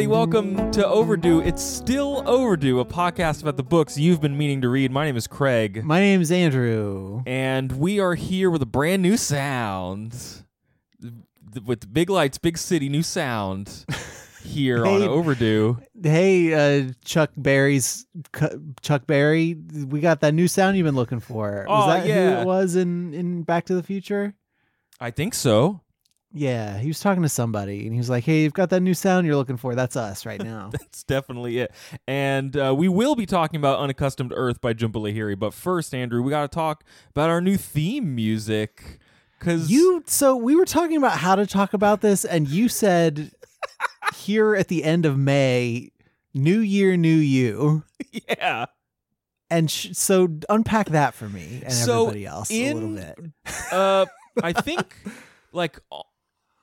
Welcome to Overdue. It's still Overdue, a podcast about the books you've been meaning to read. My name is Craig. My name is Andrew. And we are here with a brand new sound. With big lights, big city, new sound here on Overdue. Hey, Chuck Berry, we got that new sound you've been looking for. Was that who it was in Back to the Future? I think so. Yeah, he was talking to somebody, and he was like, hey, you've got that new sound you're looking for. That's us right now. That's definitely it. And we will be talking about Unaccustomed Earth by Jhumpa Lahiri. But first, Andrew, we got to talk about our new theme music. So we were talking about how to talk about this, and you said here at the end of May, New Year, New You. Yeah. And so unpack that for me and everybody else a little bit. I think like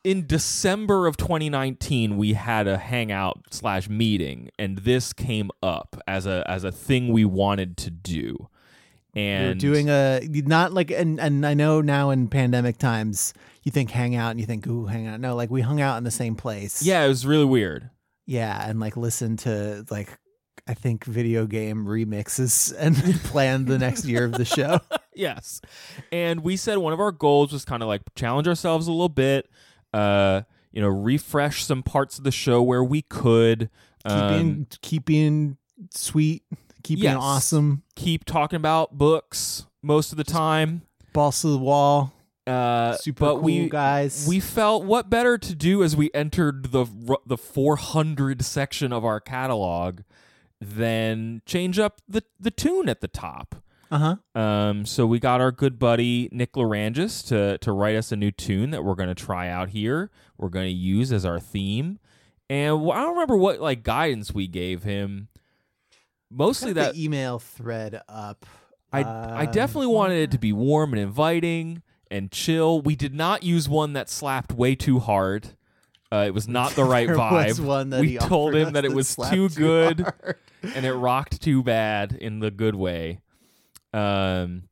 in December of 2019, we had a hangout/meeting, and this came up as a thing we wanted to do. And you're doing and I know now in pandemic times, you think hangout and you think ooh hangout. No, like we hung out in the same place. Yeah, it was really weird. Yeah, and like listened to like I think video game remixes and planned the next year of the show. Yes, and we said one of our goals was kind of like challenge ourselves a little bit. Refresh some parts of the show where we could. Keep being sweet. Keep being awesome. Keep talking about books most of the time. Balls to the wall. Super cool guys. We felt what better to do as we entered the 400 section of our catalog than change up the tune at the top. Uh-huh. So we got our good buddy Nick Lerangis to write us a new tune that we're going to try out here. We're going to use as our theme. And I don't remember what like guidance we gave him. Mostly that the email thread up. I definitely wanted it to be warm and inviting and chill. We did not use one that slapped way too hard. It was not the right vibe. Was one that we told him that it was too good and it rocked too bad in the good way. And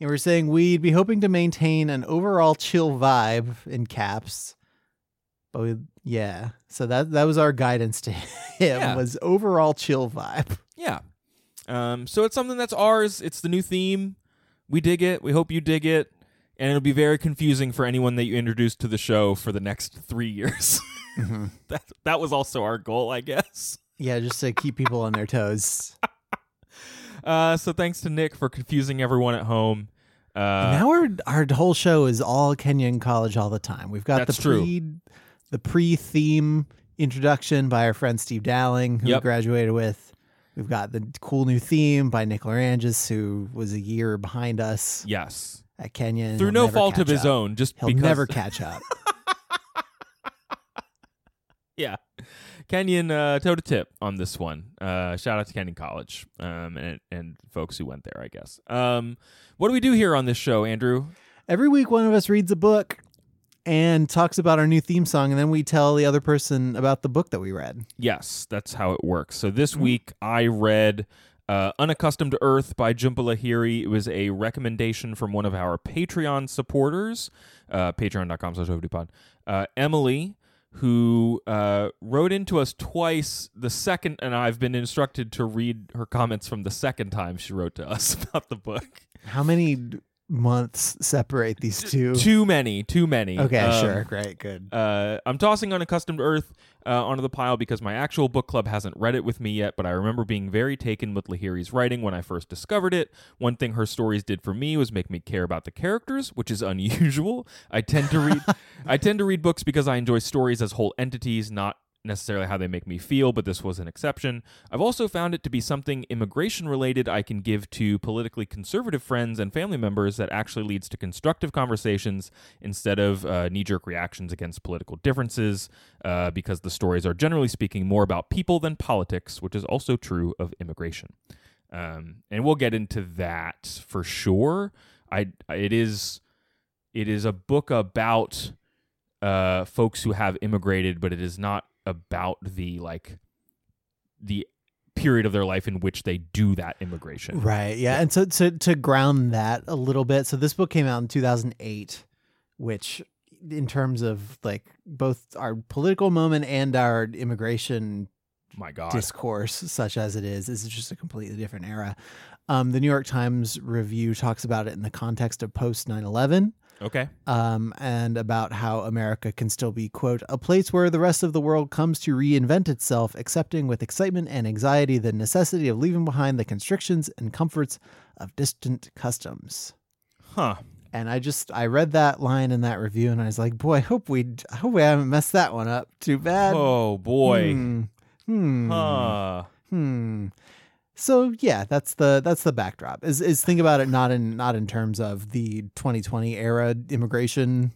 we're saying we'd be hoping to maintain an overall chill vibe in caps, but so that was our guidance to him was overall chill vibe. Yeah. So it's something that's ours. It's the new theme. We dig it. We hope you dig it. And it'll be very confusing for anyone that you introduce to the show for the next 3 years. Mm-hmm. That was also our goal, I guess. Yeah. Just to keep people on their toes. So thanks to Nick for confusing everyone at home. Now our whole show is all Kenyon College all the time. We've got the pre-theme introduction by our friend Steve Dowling, who we graduated with. We've got the cool new theme by Nick Lerangis, who was a year behind us. Yes, at Kenyon through no fault of his own, just he'll never catch up. Yeah. Kenyon toe to tip on this one. Shout out to Kenyon College and folks who went there, I guess. What do we do here on this show, Andrew? Every week, one of us reads a book and talks about our new theme song, and then we tell the other person about the book that we read. Yes, that's how it works. So this week, I read Unaccustomed Earth by Jhumpa Lahiri. It was a recommendation from one of our Patreon supporters, patreon.com/OvidPod, Emily, who wrote into us twice, the second, and I've been instructed to read her comments from the second time she wrote to us about the book. How many months separate these two? Too many. Okay, sure, great, good. I'm tossing Unaccustomed Earth onto the pile because my actual book club hasn't read it with me yet, but I remember being very taken with Lahiri's writing when I first discovered it. One thing her stories did for me was make me care about the characters, which is unusual. I tend to read books because I enjoy stories as whole entities, not necessarily how they make me feel, but this was an exception. I've also found it to be something immigration related I can give to politically conservative friends and family members that actually leads to constructive conversations instead of knee-jerk reactions against political differences, because the stories are generally speaking more about people than politics, which is also true of immigration. And we'll get into that for sure. It is a book about folks who have immigrated, but it is not about the period of their life in which they do that immigration. Right. Yeah. And so to ground that a little bit. So this book came out in 2008, which in terms of like both our political moment and our immigration discourse, such as it is just a completely different era. The New York Times review talks about it in the context of post 9/11. Okay. And about how America can still be, quote, a place where the rest of the world comes to reinvent itself, accepting with excitement and anxiety the necessity of leaving behind the constrictions and comforts of distant customs. Huh. And I read that line in that review and I was like, boy, I hope we haven't messed that one up too bad. Oh, boy. So yeah, that's the backdrop. Is think about it not in terms of the 2020 era immigration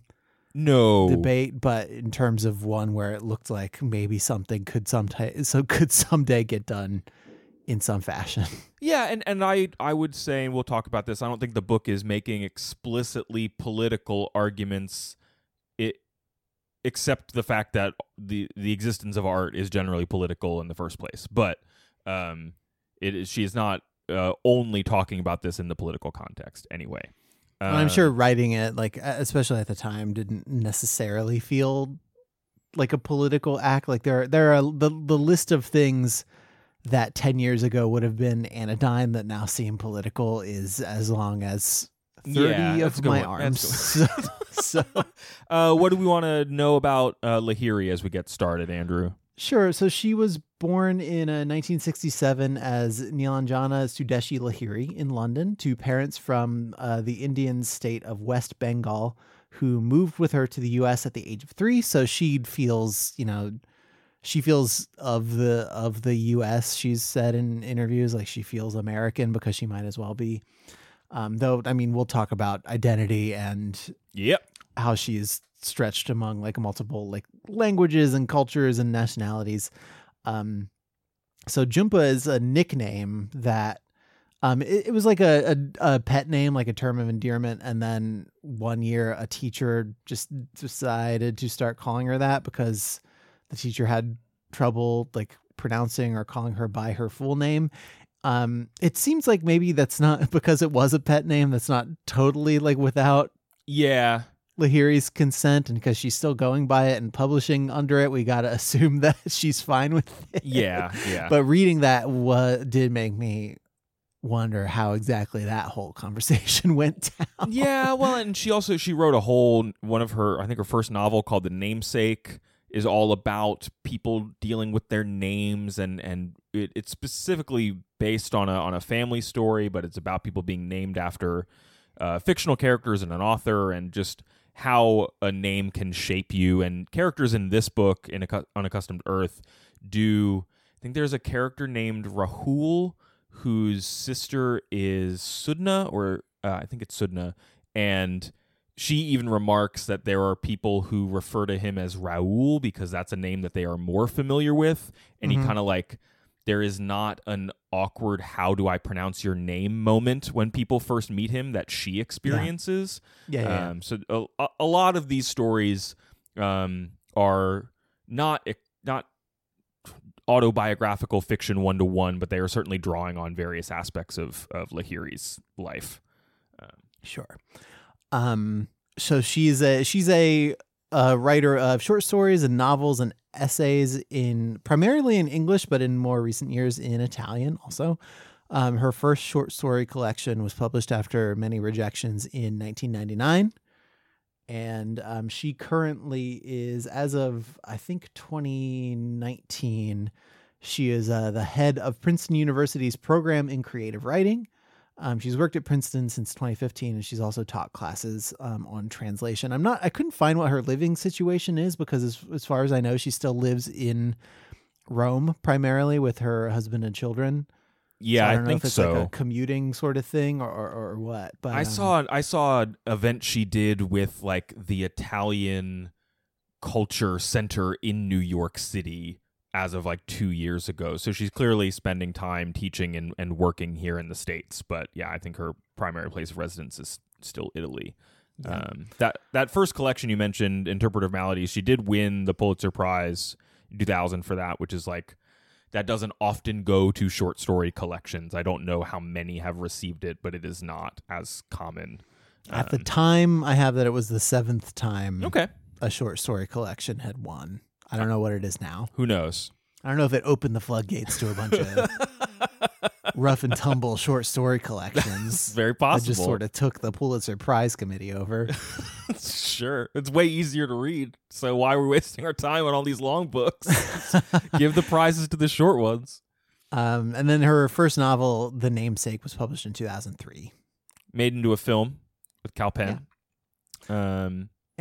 debate, but in terms of one where it looked like maybe something could someday get done in some fashion. Yeah, and I would say, and we'll talk about this, I don't think the book is making explicitly political arguments, except the fact that the existence of art is generally political in the first place. But she's not only talking about this in the political context anyway. I'm sure writing it, like especially at the time, didn't necessarily feel like a political act. Like there are the list of things that 10 years ago would have been anodyne that now seem political is as long as 30 of my arms. So what do we want to know about Lahiri as we get started, Andrew? Sure. So she was born in 1967 as Nilanjana Sudeshi Lahiri in London to parents from the Indian state of West Bengal, who moved with her to the U.S. at the age of 3. So she feels of the U.S. She's said in interviews like she feels American because she might as well be. Though, I mean, we'll talk about identity and how she is stretched among like multiple like languages and cultures and nationalities. So Jhumpa is a nickname that it was like a pet name, like a term of endearment. And then one year a teacher just decided to start calling her that because the teacher had trouble like pronouncing or calling her by her full name. It seems like maybe that's not because it was a pet name. That's not totally like without Lahiri's consent, and because she's still going by it and publishing under it, we got to assume that she's fine with it. Yeah. But reading that did make me wonder how exactly that whole conversation went down. Yeah. Well, and she wrote her first novel called The Namesake is all about people dealing with their names, and it's specifically based on a family story, but it's about people being named after fictional characters and an author, and just how a name can shape you. And characters in this book, in Unaccustomed Earth, I think there's a character named Rahul whose sister is Sudha, or I think it's Sudha, and she even remarks that there are people who refer to him as Rahul because that's a name that they are more familiar with, and he kind of like... There is not an awkward how do I pronounce your name moment when people first meet him that she experiences. So a lot of these stories are not autobiographical fiction 1-to-1, but they are certainly drawing on various aspects of Lahiri's life. Sure. So she's a writer of short stories and novels and essays primarily in English, but in more recent years in Italian also. Her first short story collection was published after many rejections in 1999. And she currently is, as of I think 2019, she is the head of Princeton University's program in creative writing. She's worked at Princeton since 2015, and she's also taught classes on translation. I couldn't find what her living situation is, because as far as I know, she still lives in Rome primarily with her husband and children. Yeah, so I don't know if it's like a commuting sort of thing or what. But I saw an event she did with like the Italian Culture Center in New York City as of like 2 years ago. So she's clearly spending time teaching and working here in the States. But yeah, I think her primary place of residence is still Italy. Yeah. That first collection you mentioned, Interpreter of Maladies, she did win the Pulitzer Prize in 2000 for that, which is like, that doesn't often go to short story collections. I don't know how many have received it, but it is not as common. At the time, I have that it was the seventh time a short story collection had won. I don't know what it is now. Who knows? I don't know if it opened the floodgates to a bunch of rough and tumble short story collections. Very possible. I just sort of took the Pulitzer Prize committee over. Sure. It's way easier to read. So why are we wasting our time on all these long books? Give the prizes to the short ones. And then her first novel, The Namesake, was published in 2003. Made into a film with Kal Penn. Yeah. She's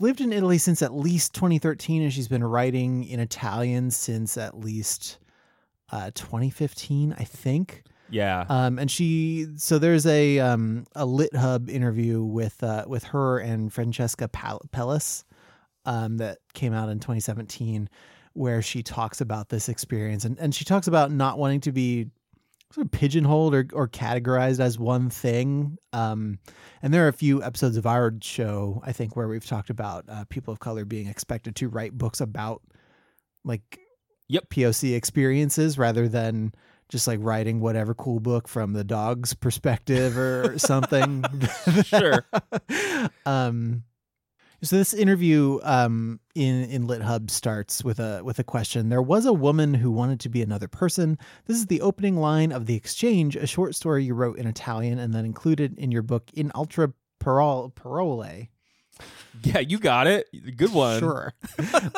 lived in Italy since at least 2013, and she's been writing in Italian since at least 2015, I think. Yeah. There's a LitHub interview with her and Francesca Pellis that came out in 2017, where she talks about this experience, and she talks about not wanting to be sort of pigeonholed or categorized as one thing. And there are a few episodes of our show, I think, where we've talked about people of color being expected to write books about like POC experiences rather than just like writing whatever cool book from the dog's perspective or something. Sure. So this interview in LitHub starts with a question. There was a woman who wanted to be another person. This is the opening line of The Exchange, a short story you wrote in Italian and then included in your book In Ultra Parole. Yeah, you got it. Good one. Sure.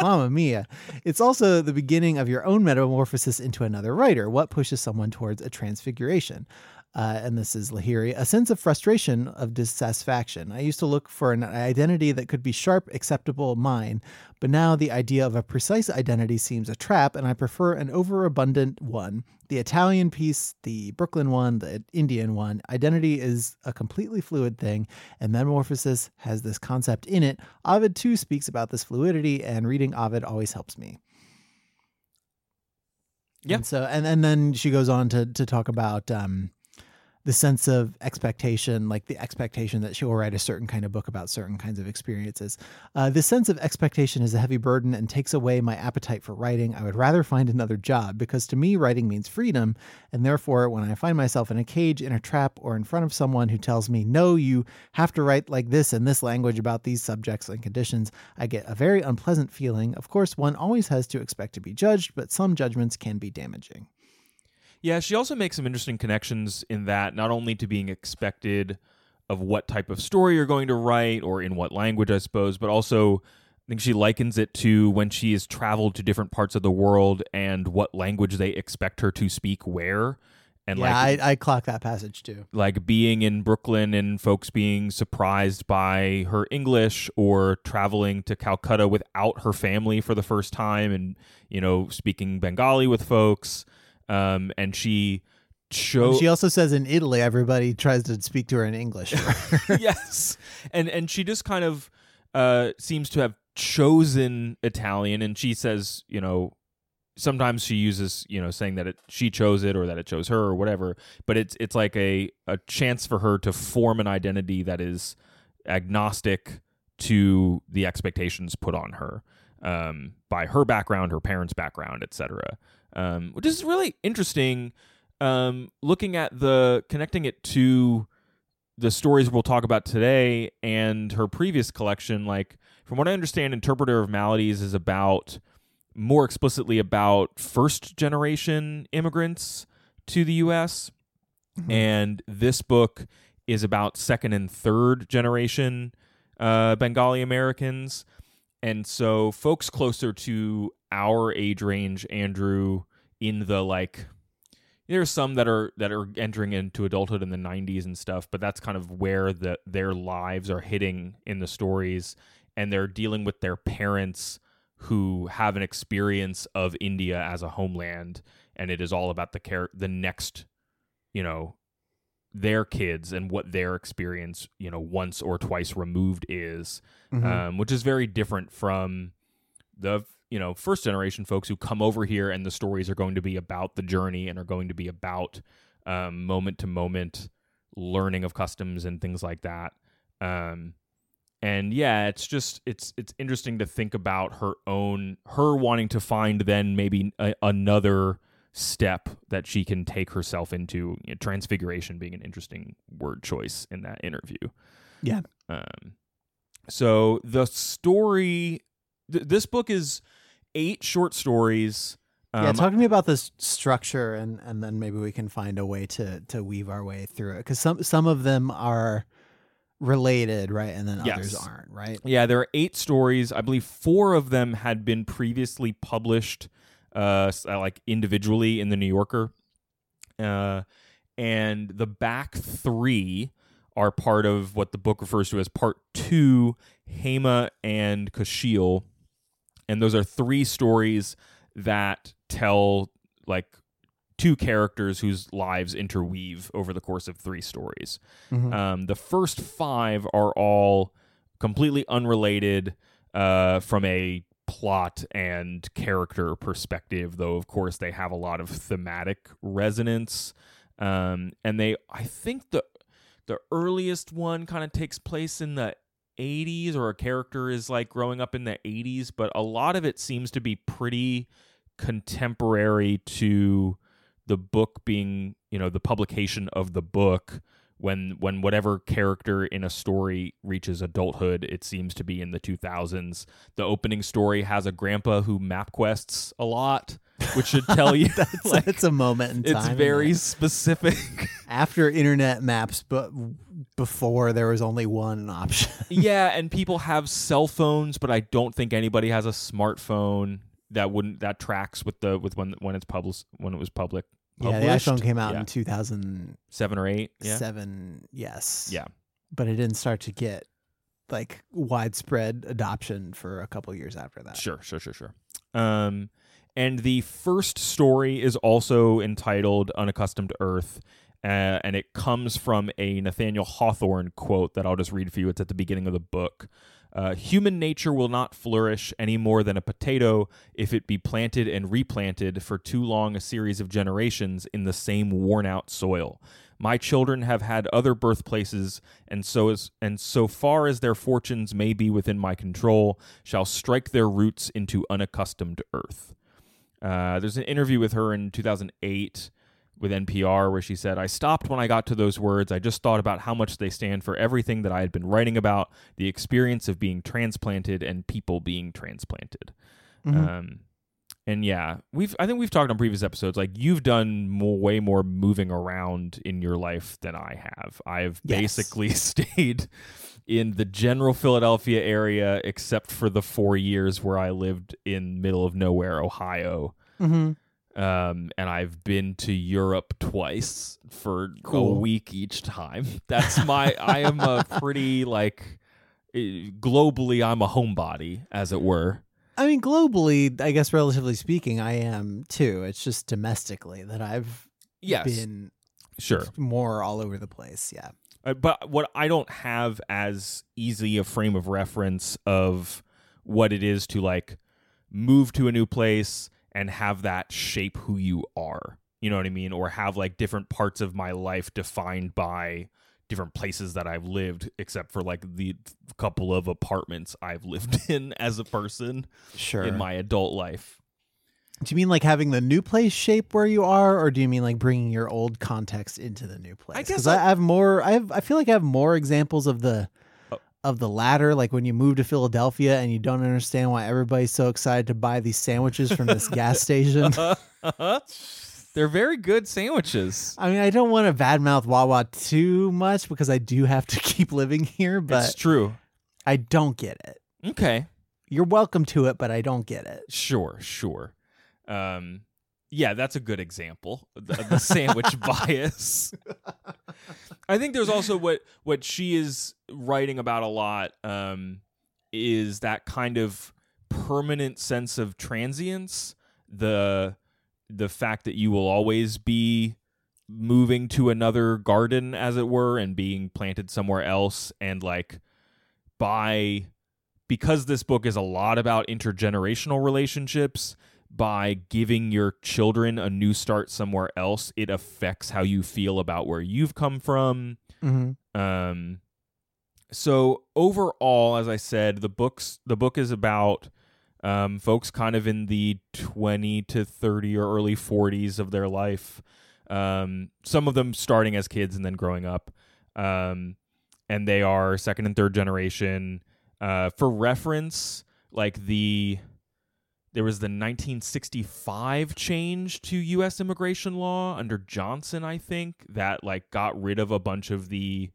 Mamma mia. It's also the beginning of your own metamorphosis into another writer. What pushes someone towards a transfiguration? And this is Lahiri, a sense of frustration, of dissatisfaction. I used to look for an identity that could be sharp, acceptable, mine, but now the idea of a precise identity seems a trap, and I prefer an overabundant one. The Italian piece, the Brooklyn one, the Indian one. Identity is a completely fluid thing, and metamorphosis has this concept in it. Ovid, too, speaks about this fluidity, and reading Ovid always helps me. Yeah. And so, and then she goes on to talk about the sense of expectation, like the expectation that she will write a certain kind of book about certain kinds of experiences. This sense of expectation is a heavy burden and takes away my appetite for writing. I would rather find another job, because to me, writing means freedom. And therefore, when I find myself in a cage, in a trap, or in front of someone who tells me, no, you have to write like this in this language about these subjects and conditions, I get a very unpleasant feeling. Of course, one always has to expect to be judged, but some judgments can be damaging. Yeah, she also makes some interesting connections in that, not only to being expected of what type of story you're going to write or in what language, I suppose, but also I think she likens it to when she has traveled to different parts of the world and what language they expect her to speak where. And I clock that passage too. Like being in Brooklyn and folks being surprised by her English, or traveling to Calcutta without her family for the first time and, you know, speaking Bengali with folks. And she shows. She also says in Italy, everybody tries to speak to her in English. Yes, and she just kind of seems to have chosen Italian. And she says, you know, sometimes she uses, you know, saying that she chose it or that it chose her or whatever. But it's like a chance for her to form an identity that is agnostic to the expectations put on her by her background, her parents' background, etc. Which is really interesting, looking at connecting it to the stories we'll talk about today and her previous collection. Like, from what I understand, Interpreter of Maladies is more explicitly about first generation immigrants to the US. Mm-hmm. And this book is about second and third generation Bengali Americans. And so folks closer to our age range, Andrew, in the like, There's some that are entering into adulthood in the 90s and stuff, but that's kind of where their lives are hitting in the stories, and they're dealing with their parents who have an experience of India as a homeland, and it is all about the next, their kids and what their experience, once or twice removed is, mm-hmm. Which is very different from the first generation folks who come over here, and the stories are going to be about the journey and are going to be about moment to moment learning of customs and things like that. And yeah, it's just, it's interesting to think about her wanting to find then maybe another step that she can take herself into, transfiguration being an interesting word choice in that interview. Yeah. So the story, this book is 8 short stories. Talk to me about this structure, and then maybe we can find a way to weave our way through it, because some of them are related, right? And then others aren't, right? Yeah, there are 8 stories. I believe 4 of them had been previously published individually in The New Yorker. And the back 3 are part of what the book refers to as Part 2, Hema and Kushiel. And those are 3 stories that tell 2 characters whose lives interweave over the course of 3 stories. Mm-hmm. The first 5 are all completely unrelated from a plot and character perspective, though, of course, they have a lot of thematic resonance. And I think the earliest one kind of takes place in the 80s, or a character is growing up in the 80s, but a lot of it seems to be pretty contemporary to the book being, the publication of the book. When whatever character in a story reaches adulthood, it seems to be in the 2000s. The opening story has a grandpa who map quests a lot, which should tell you that's it's a moment in time. It's very specific. After internet maps, but before there was only one option. Yeah, and people have cell phones, but I don't think anybody has a smartphone. That tracks with when it was public. Published. Yeah, the iPhone came out in 2007 or 8. Yeah. 7, yes. Yeah. But it didn't start to get widespread adoption for a couple years after that. Sure. And the first story is also entitled Unaccustomed Earth, and it comes from a Nathaniel Hawthorne quote that I'll just read for you. It's at the beginning of the book. Human nature will not flourish any more than a potato if it be planted and replanted for too long a series of generations in the same worn-out soil. My children have had other birthplaces, and so far as their fortunes may be within my control, shall strike their roots into unaccustomed earth. There's an interview with her in 2008 with NPR where she said, I stopped when I got to those words. I just thought about how much they stand for everything that I had been writing about, the experience of being transplanted and people being transplanted. Mm-hmm. And yeah, I think we've talked on previous episodes, you've done way more moving around in your life than I have. I've basically stayed in the general Philadelphia area, except for the 4 years where I lived in middle of nowhere, Ohio. Mm-hmm. And I've been to Europe twice for a week each time. That's I am a pretty globally, I'm a homebody, as it were. I mean, globally, I guess, relatively speaking, I am too. It's just domestically that I've been more all over the place. Yeah. But what I don't have as easy a frame of reference of what it is to move to a new place and have that shape who you are, you know what I mean? Or have different parts of my life defined by different places that I've lived, except for the couple of apartments I've lived in as a person in my adult life. Do you mean having the new place shape where you are, or do you mean bringing your old context into the new place? I guess I feel I have more examples of the latter, when you move to Philadelphia and you don't understand why everybody's so excited to buy these sandwiches from this gas station. They're very good sandwiches. I mean, I don't want to badmouth Wawa too much because I do have to keep living here, but it's true. I don't get it. Okay. You're welcome to it, but I don't get it. Sure. Yeah, that's a good example. The sandwich bias. I think there's also what she is writing about a lot is that kind of permanent sense of transience, the fact that you will always be moving to another garden, as it were, and being planted somewhere else. And because this book is a lot about intergenerational relationships, by giving your children a new start somewhere else, it affects how you feel about where you've come from. Mm-hmm. So overall, as I said, the book is about folks kind of in the 20 to 30 or early 40s of their life. Some of them starting as kids and then growing up. And they are second and third generation. For reference, there was the 1965 change to U.S. immigration law under Johnson, I think, that got rid of a bunch of the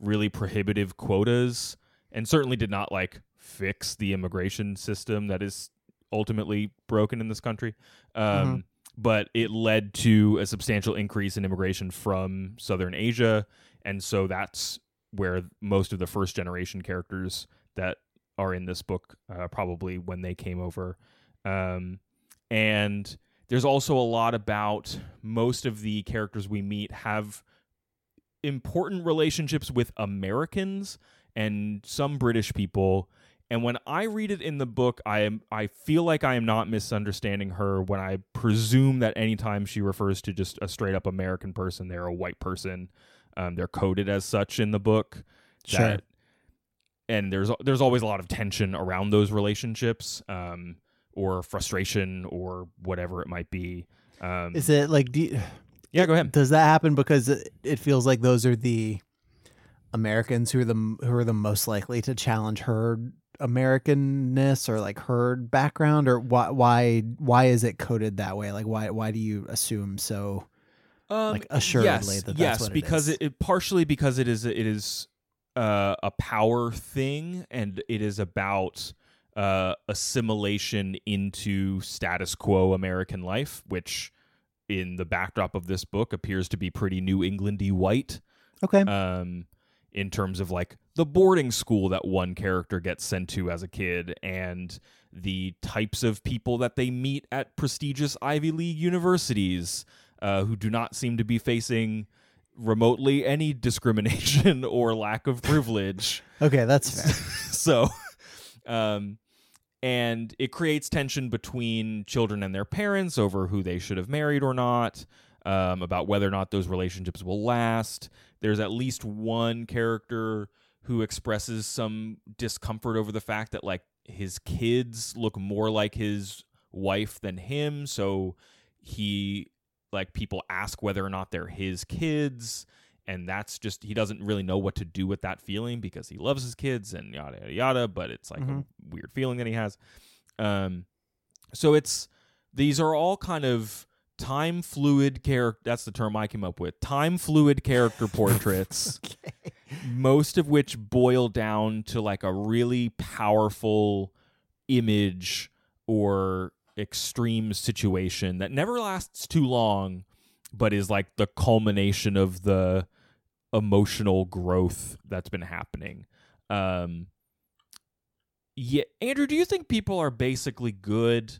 really prohibitive quotas, and certainly did not fix the immigration system that is ultimately broken in this country. Mm-hmm. But it led to a substantial increase in immigration from Southern Asia, and so that's where most of the first generation characters that are in this book probably when they came over. And there's also a lot about most of the characters we meet have important relationships with Americans and some British people. And when I read it in the book, I feel like I am not misunderstanding her when I presume that anytime she refers to just a straight up American person, they're a white person. They're coded as such in the book. Sure. And there's always a lot of tension around those relationships. Or frustration, or whatever it might be. Is it go ahead. Does that happen because it feels like those are the Americans who are the most likely to challenge her Americanness or her background, or why is it coded that way? Why do you assume so? Assuredly, yes, that's what it is. Yes, because it partially because it is a power thing, and it is about assimilation into status quo American life, which in the backdrop of this book appears to be pretty New Englandy white. Okay. In terms of the boarding school that one character gets sent to as a kid, and the types of people that they meet at prestigious Ivy League universities who do not seem to be facing remotely any discrimination or lack of privilege. Okay, that's fair. So... and it creates tension between children and their parents over who they should have married or not, about whether or not those relationships will last. There's at least one character who expresses some discomfort over the fact that his kids look more like his wife than him. So he people ask whether or not they're his kids. And that's just, he doesn't really know what to do with that feeling because he loves his kids and yada, yada, yada. But it's mm-hmm. a weird feeling that he has. So these are all kind of time fluid character. That's the term I came up with. Time fluid character portraits, okay. Most of which boil down to a really powerful image or extreme situation that never lasts too long, but is the culmination of the emotional growth that's been happening. Yeah, Andrew, do you think people are basically good?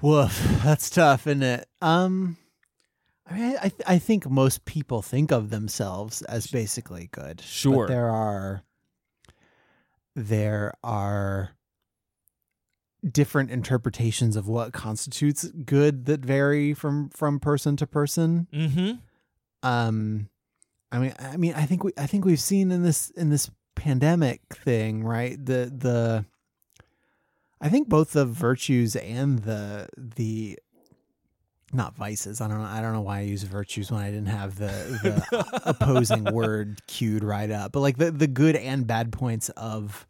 Woof, that's tough, isn't it? I think most people think of themselves as basically good. Sure, but there are different interpretations of what constitutes good that vary from person to person. Mm-hmm. I mean, I think we've seen in this pandemic thing, right? I think both the virtues and the not vices. I don't know why I use virtues when I didn't have the opposing word queued right up. But the good and bad points of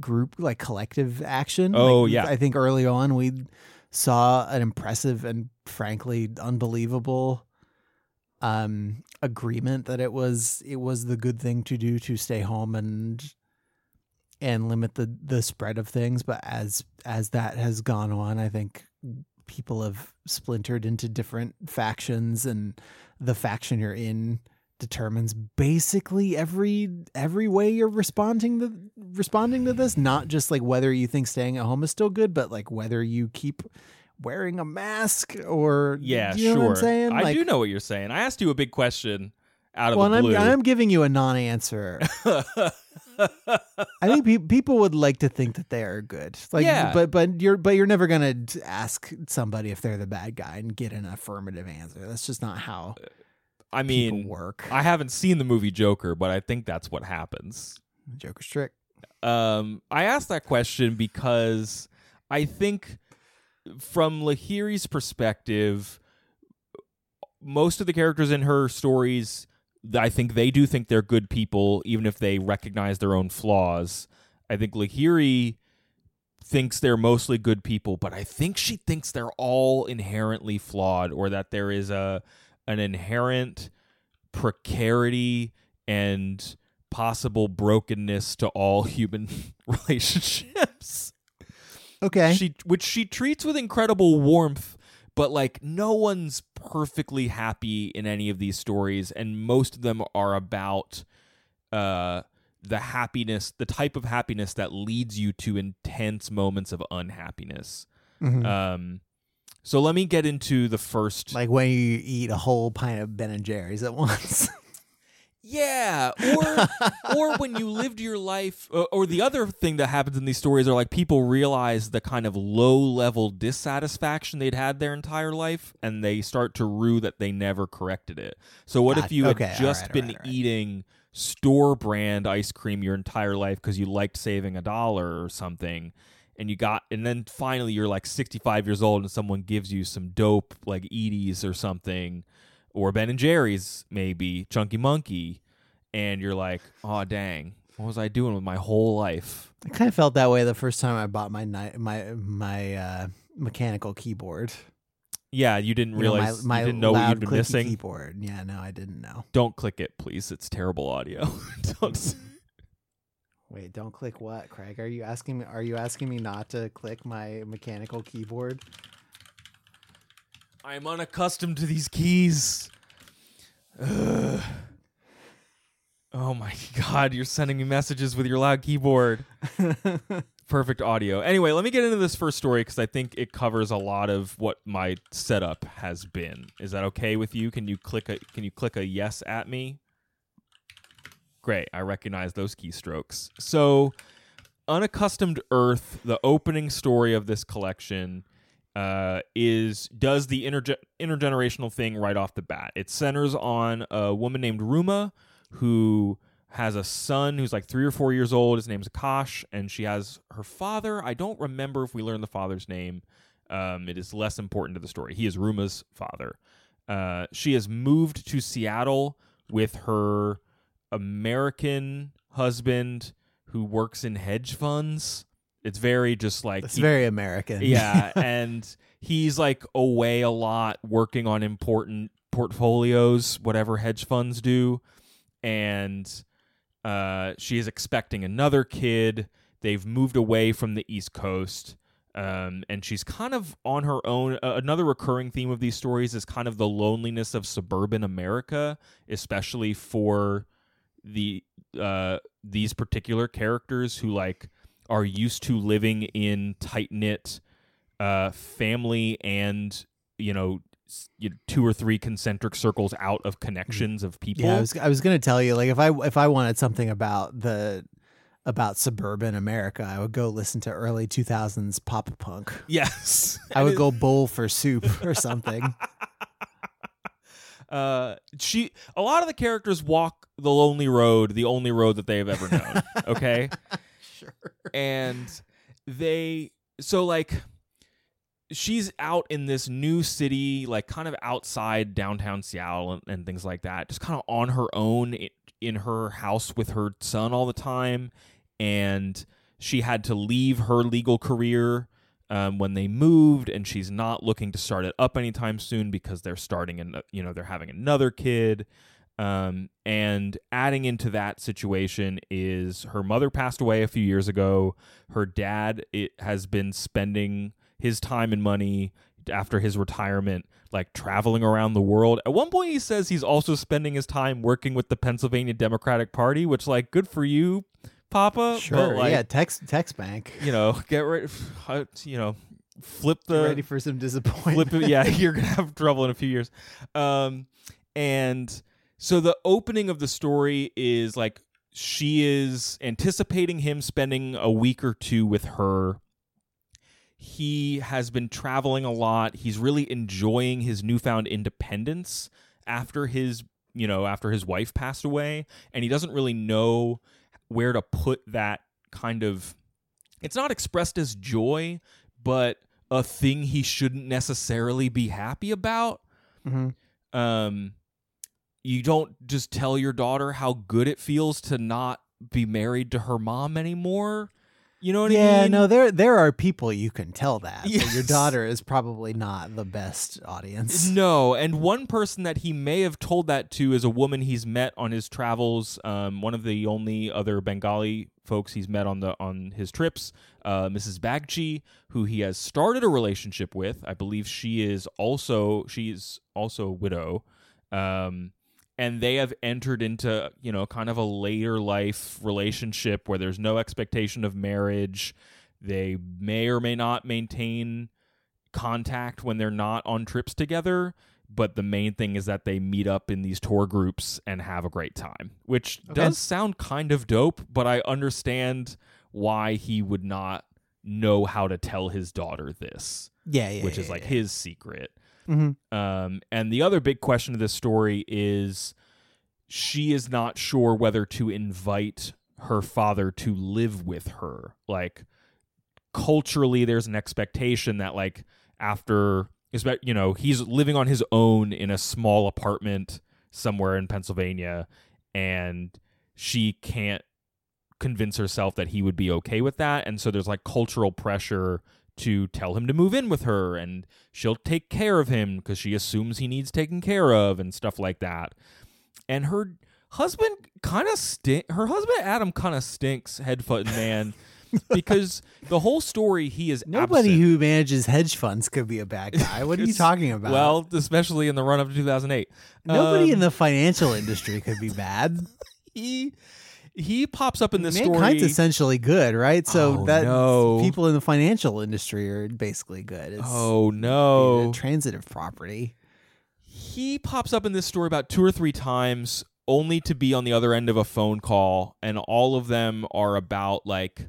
group, collective action. Oh, yeah. I think early on we saw an impressive and frankly unbelievable agreement that it was the good thing to do to stay home and and limit the spread of things. But as that has gone on, I think people have splintered into different factions, and the faction you're in determines basically every way you're responding to this, not just like whether you think staying at home is still good, but like whether you keep wearing a mask or yeah, you know sure. What I'm saying? I do know what you're saying. I asked you a big question out of the blue. I'm giving you a non-answer. I think people would like to think that they are good, like, yeah. But you're never gonna ask somebody if they're the bad guy and get an affirmative answer. That's just not how. I mean, people work. I haven't seen the movie Joker, but I think that's what happens. Joker's trick. I asked that question because I think, from Lahiri's perspective, most of the characters in her stories, I think they do think they're good people, even if they recognize their own flaws. I think Lahiri thinks they're mostly good people, but I think she thinks they're all inherently flawed, or that there is an inherent precarity and possible brokenness to all human relationships. Okay. Which she treats with incredible warmth, but like no one's perfectly happy in any of these stories, and most of them are about the happiness, the type of happiness that leads you to intense moments of unhappiness. Mm-hmm. So let me get into the first... Like when you eat a whole pint of Ben & Jerry's at once. Yeah, or when you lived your life... Or the other thing that happens in these stories are like people realize the kind of low-level dissatisfaction they'd had their entire life, and they start to rue that they never corrected it. So what if you had just been eating store-brand ice cream your entire life because you liked saving $1 or something... And then finally you're like 65 years old and someone gives you some dope like Edie's or something, or Ben & Jerry's maybe, Chunky Monkey, and you're like, oh dang, what was I doing with my whole life? I kind of felt that way the first time I bought my mechanical keyboard. Yeah, you didn't realize you didn't know what you'd been missing. Keyboard. Yeah, no, I didn't know. Don't click it, please. It's terrible audio. Don't. Wait, don't click what, Craig? Are you asking me not to click my mechanical keyboard? I'm unaccustomed to these keys. Ugh. Oh my God, you're sending me messages with your loud keyboard. Perfect audio. Anyway, let me get into this first story because I think it covers a lot of what my setup has been. Is that okay with you? Can you click a yes at me? Great, I recognize those keystrokes. So, Unaccustomed Earth, the opening story of this collection, does the intergenerational thing right off the bat. It centers on a woman named Ruma who has a son who's like 3 or 4 years old. His name's Akash, and she has her father. I don't remember if we learn the father's name. It is less important to the story. He is Ruma's father. She has moved to Seattle with her American husband who works in hedge funds. It's very American. Yeah. And he's like away a lot working on important portfolios, whatever hedge funds do. And she is expecting another kid. They've moved away from the East Coast. And she's kind of on her own. Another recurring theme of these stories is kind of the loneliness of suburban America, especially for these particular characters who like are used to living in tight-knit family and you know 2 or 3 concentric circles out of connections of people. Yeah, I was gonna tell you, like, if I wanted something about suburban America, I would go listen to early 2000s pop punk. Yes, I would go bowl for soup or something. A lot of the characters walk the lonely road, the only road that they have ever known. Okay. Sure. And she's out in this new city, like kind of outside downtown Seattle and things like that, just kind of on her own in her house with her son all the time. And she had to leave her legal career when they moved, and she's not looking to start it up anytime soon because they're starting and they're having another kid. And adding into that situation is her mother passed away a few years ago. Her dad has been spending his time and money after his retirement, like traveling around the world. At one point, he says he's also spending his time working with the Pennsylvania Democratic Party, which, like, good for you, Papa. Sure, but, like, yeah, Tex Bank. You know, get ready. You know, flip the get ready for some disappointment. Yeah, you're gonna have trouble in a few years. And so the opening of the story is like she is anticipating him spending a week or two with her. He has been traveling a lot. He's really enjoying his newfound independence after his wife passed away, and he doesn't really know where to put that kind of, it's not expressed as joy, but a thing he shouldn't necessarily be happy about. Mm-hmm. You don't just tell your daughter how good it feels to not be married to her mom anymore. You know what I mean? Yeah, no, there are people you can tell that. Yes. But your daughter is probably not the best audience. No, and one person that he may have told that to is a woman he's met on his travels, one of the only other Bengali folks he's met on his trips, Mrs. Bagchi, who he has started a relationship with. I believe she is also a widow. And they have entered into, you know, kind of a later life relationship where there's no expectation of marriage. They may or may not maintain contact when they're not on trips together. But the main thing is that they meet up in these tour groups and have a great time, which does sound kind of dope. But I understand why he would not know how to tell his daughter this, which is his secret. Mm-hmm. And the other big question of this story is she is not sure whether to invite her father to live with her. Like, culturally, there's an expectation that, like, after, you know, he's living on his own in a small apartment somewhere in Pennsylvania, and she can't convince herself that he would be okay with that. And so there's, like, cultural pressure to tell him to move in with her, and she'll take care of him because she assumes he needs taken care of and stuff like that. And her husband Adam kind of stinks, hedge fund man, because the whole story he is nobody absent. Who manages hedge funds could be a bad guy. What are you talking about? Well, especially in the run up to 2008, nobody in the financial industry could be bad. He pops up in this story. Mankind's essentially good, right? So people in the financial industry are basically good. It's transitive property. He pops up in this story about two or three times, only to be on the other end of a phone call, and all of them are about, like,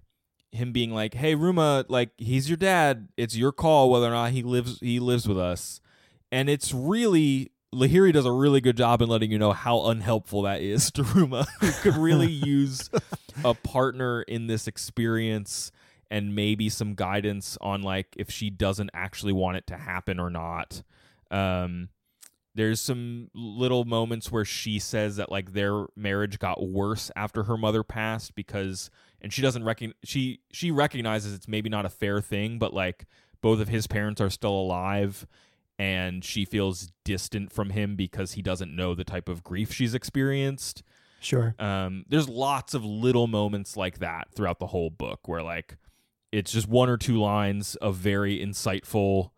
him being like, "Hey, Ruma, like, he's your dad. It's your call whether or not he lives with us." And it's really, Lahiri does a really good job in letting you know how unhelpful that is to Ruma, who could really use a partner in this experience and maybe some guidance on, like, if she doesn't actually want it to happen or not. There's some little moments where she says that, like, their marriage got worse after her mother passed because, and she doesn't she recognizes it's maybe not a fair thing, but, like, both of his parents are still alive. And she feels distant from him because he doesn't know the type of grief she's experienced. Sure. There's lots of little moments like that throughout the whole book where, like, it's just one or two lines of very insightful,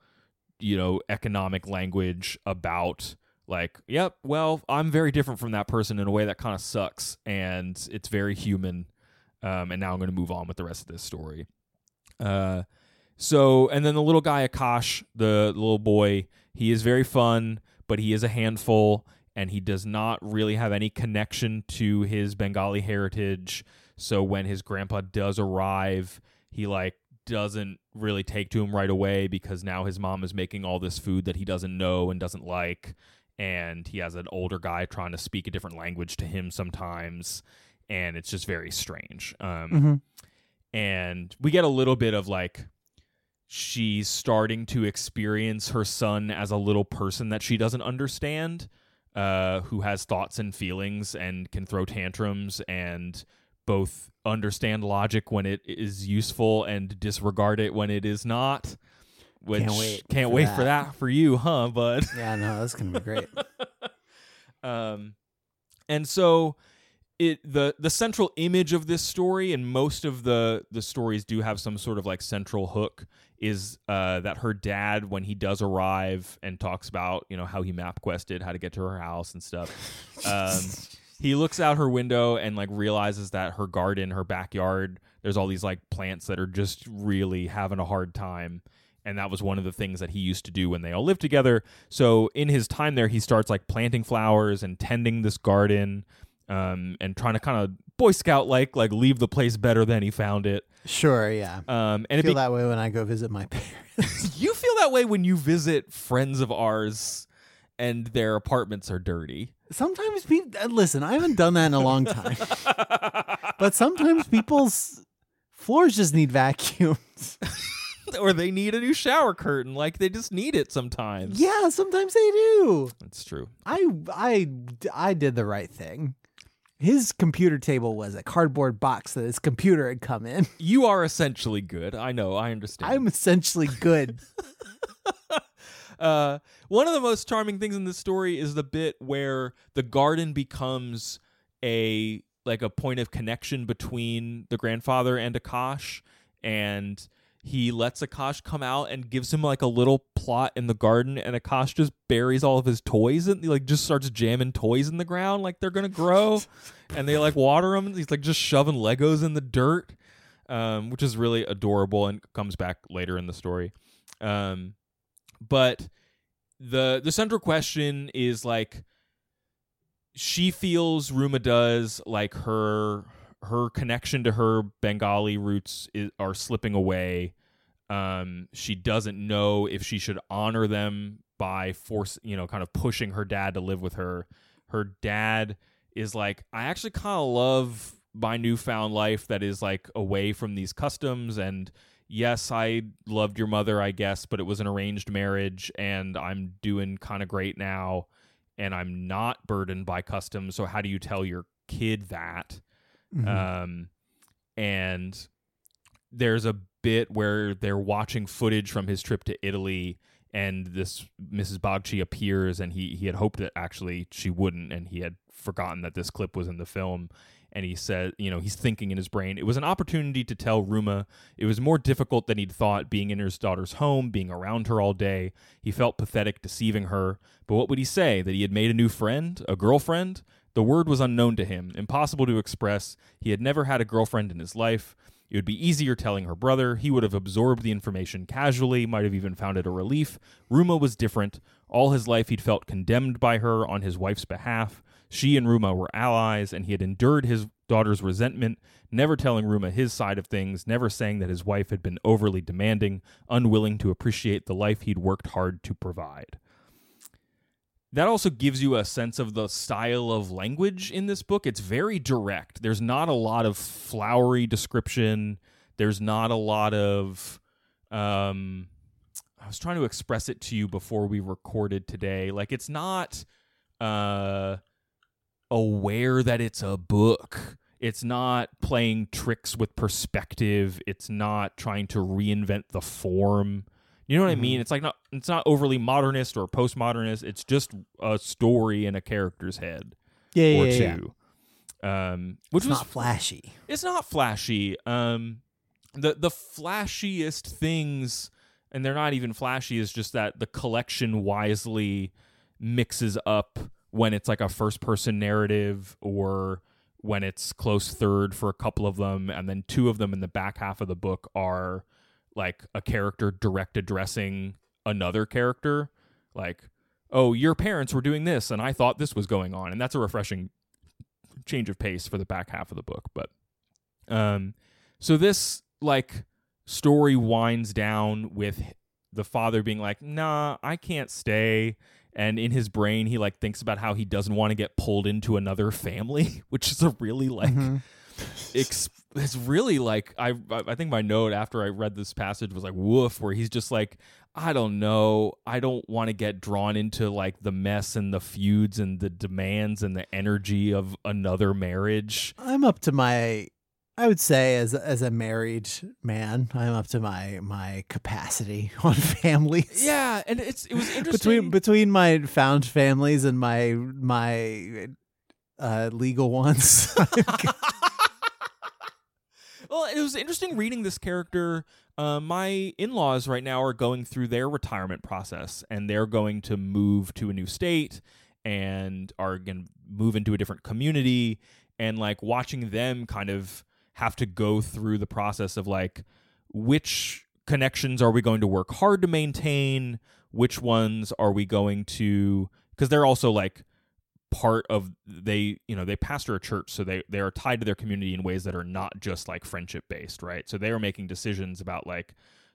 you know, economic language about, like, yep, well, I'm very different from that person in a way that kind of sucks. And it's very human. And now I'm going to move on with the rest of this story. So, and then the little guy, Akash, the little boy, he is very fun, but he is a handful, and he does not really have any connection to his Bengali heritage. So when his grandpa does arrive, he, like, doesn't really take to him right away because now his mom is making all this food that he doesn't know and doesn't like. And he has an older guy trying to speak a different language to him sometimes. And it's just very strange. Mm-hmm. And we get a little bit of, like, she's starting to experience her son as a little person that she doesn't understand, who has thoughts and feelings and can throw tantrums and both understand logic when it is useful and disregard it when it is not. Which can't wait for that for you, huh, bud? Yeah, no, that's gonna be great. And so the central image of this story, and most of the stories do have some sort of like central hook, is that her dad, when he does arrive and talks about, you know, how he map quested how to get to her house and stuff, he looks out her window and like realizes that her garden, her backyard, there's all these like plants that are just really having a hard time. And that was one of the things that he used to do when they all lived together. So in his time there, he starts like planting flowers and tending this garden, and trying to kind of Boy Scout like leave the place better than he found it. Sure, yeah. And I feel that way when I go visit my parents. You feel that way when you visit friends of ours and their apartments are dirty. Sometimes people... Listen, I haven't done that in a long time. But sometimes people's floors just need vacuums. Or they need a new shower curtain. Like, they just need it sometimes. Yeah, sometimes they do. That's true. I did the right thing. His computer table was a cardboard box that his computer had come in. You are essentially good. I know. I understand. I'm essentially good. One of the most charming things in this story is the bit where the garden becomes a point of connection between the grandfather and Akash, and he lets Akash come out and gives him like a little plot in the garden, and Akash just buries all of his toys and like just starts jamming toys in the ground like they're gonna grow, and they like water him. He's like just shoving Legos in the dirt, which is really adorable and comes back later in the story. But the central question is, like, she feels, Ruma does, like her connection to her Bengali roots are slipping away. She doesn't know if she should honor them by force, you know, kind of pushing her dad to live with her. Her dad is like, I actually kind of love my newfound life that is like away from these customs, and yes, I loved your mother, I guess, but it was an arranged marriage, and I'm doing kind of great now, and I'm not burdened by customs. So how do you tell your kid that? Mm-hmm. And there's a bit where they're watching footage from his trip to Italy, and this Mrs. Bagchi appears, and he had hoped that actually she wouldn't, and he had forgotten that this clip was in the film. And he said, you know, he's thinking in his brain, it was an opportunity to tell Ruma. It was more difficult than he'd thought, being in his daughter's home, being around her all day. He felt pathetic deceiving her. But what would he say? That he had made a new friend, a girlfriend? The word was unknown to him, impossible to express. He had never had a girlfriend in his life. It would be easier telling her brother. He would have absorbed the information casually, might have even found it a relief. Ruma was different. All his life he'd felt condemned by her on his wife's behalf. She and Ruma were allies, and he had endured his daughter's resentment, never telling Ruma his side of things, never saying that his wife had been overly demanding, unwilling to appreciate the life he'd worked hard to provide. That also gives you a sense of the style of language in this book. It's very direct. There's not a lot of flowery description. There's not a lot of... I was trying to express it to you before we recorded today. Like, it's not... aware that it's a book. It's not playing tricks with perspective. It's not trying to reinvent the form. You know what I mean? It's like it's not overly modernist or postmodernist. It's just a story in a character's head. Yeah, or two. Yeah. It's not flashy. The flashiest things, and they're not even flashy, is just that the collection wisely mixes up when it's like a first-person narrative, or when it's close third for a couple of them, and then two of them in the back half of the book are like a character direct addressing another character, like, oh, your parents were doing this, and I thought this was going on, and that's a refreshing change of pace for the back half of the book. But so this like story winds down with the father being like, nah, I can't stay. And in his brain, he like thinks about how he doesn't want to get pulled into another family, which is a really like, it's really like, I think my note after I read this passage was like, woof, where he's just like, I don't know. I don't want to get drawn into like the mess and the feuds and the demands and the energy of another marriage. I'm up to my, I would say as a married man, I'm up to my capacity on families. Yeah, and it was interesting between my found families and my legal ones. Well, it was interesting reading this character. My in-laws right now are going through their retirement process, and they're going to move to a new state and are going to move into a different community. And like watching them kind of have to go through the process of like, which connections are we going to work hard to maintain? Which ones are we going to, because they're also like part of, they, you know, they pastor a church, so they are tied to their community in ways that are not just like friendship based, right? So they are making decisions about like,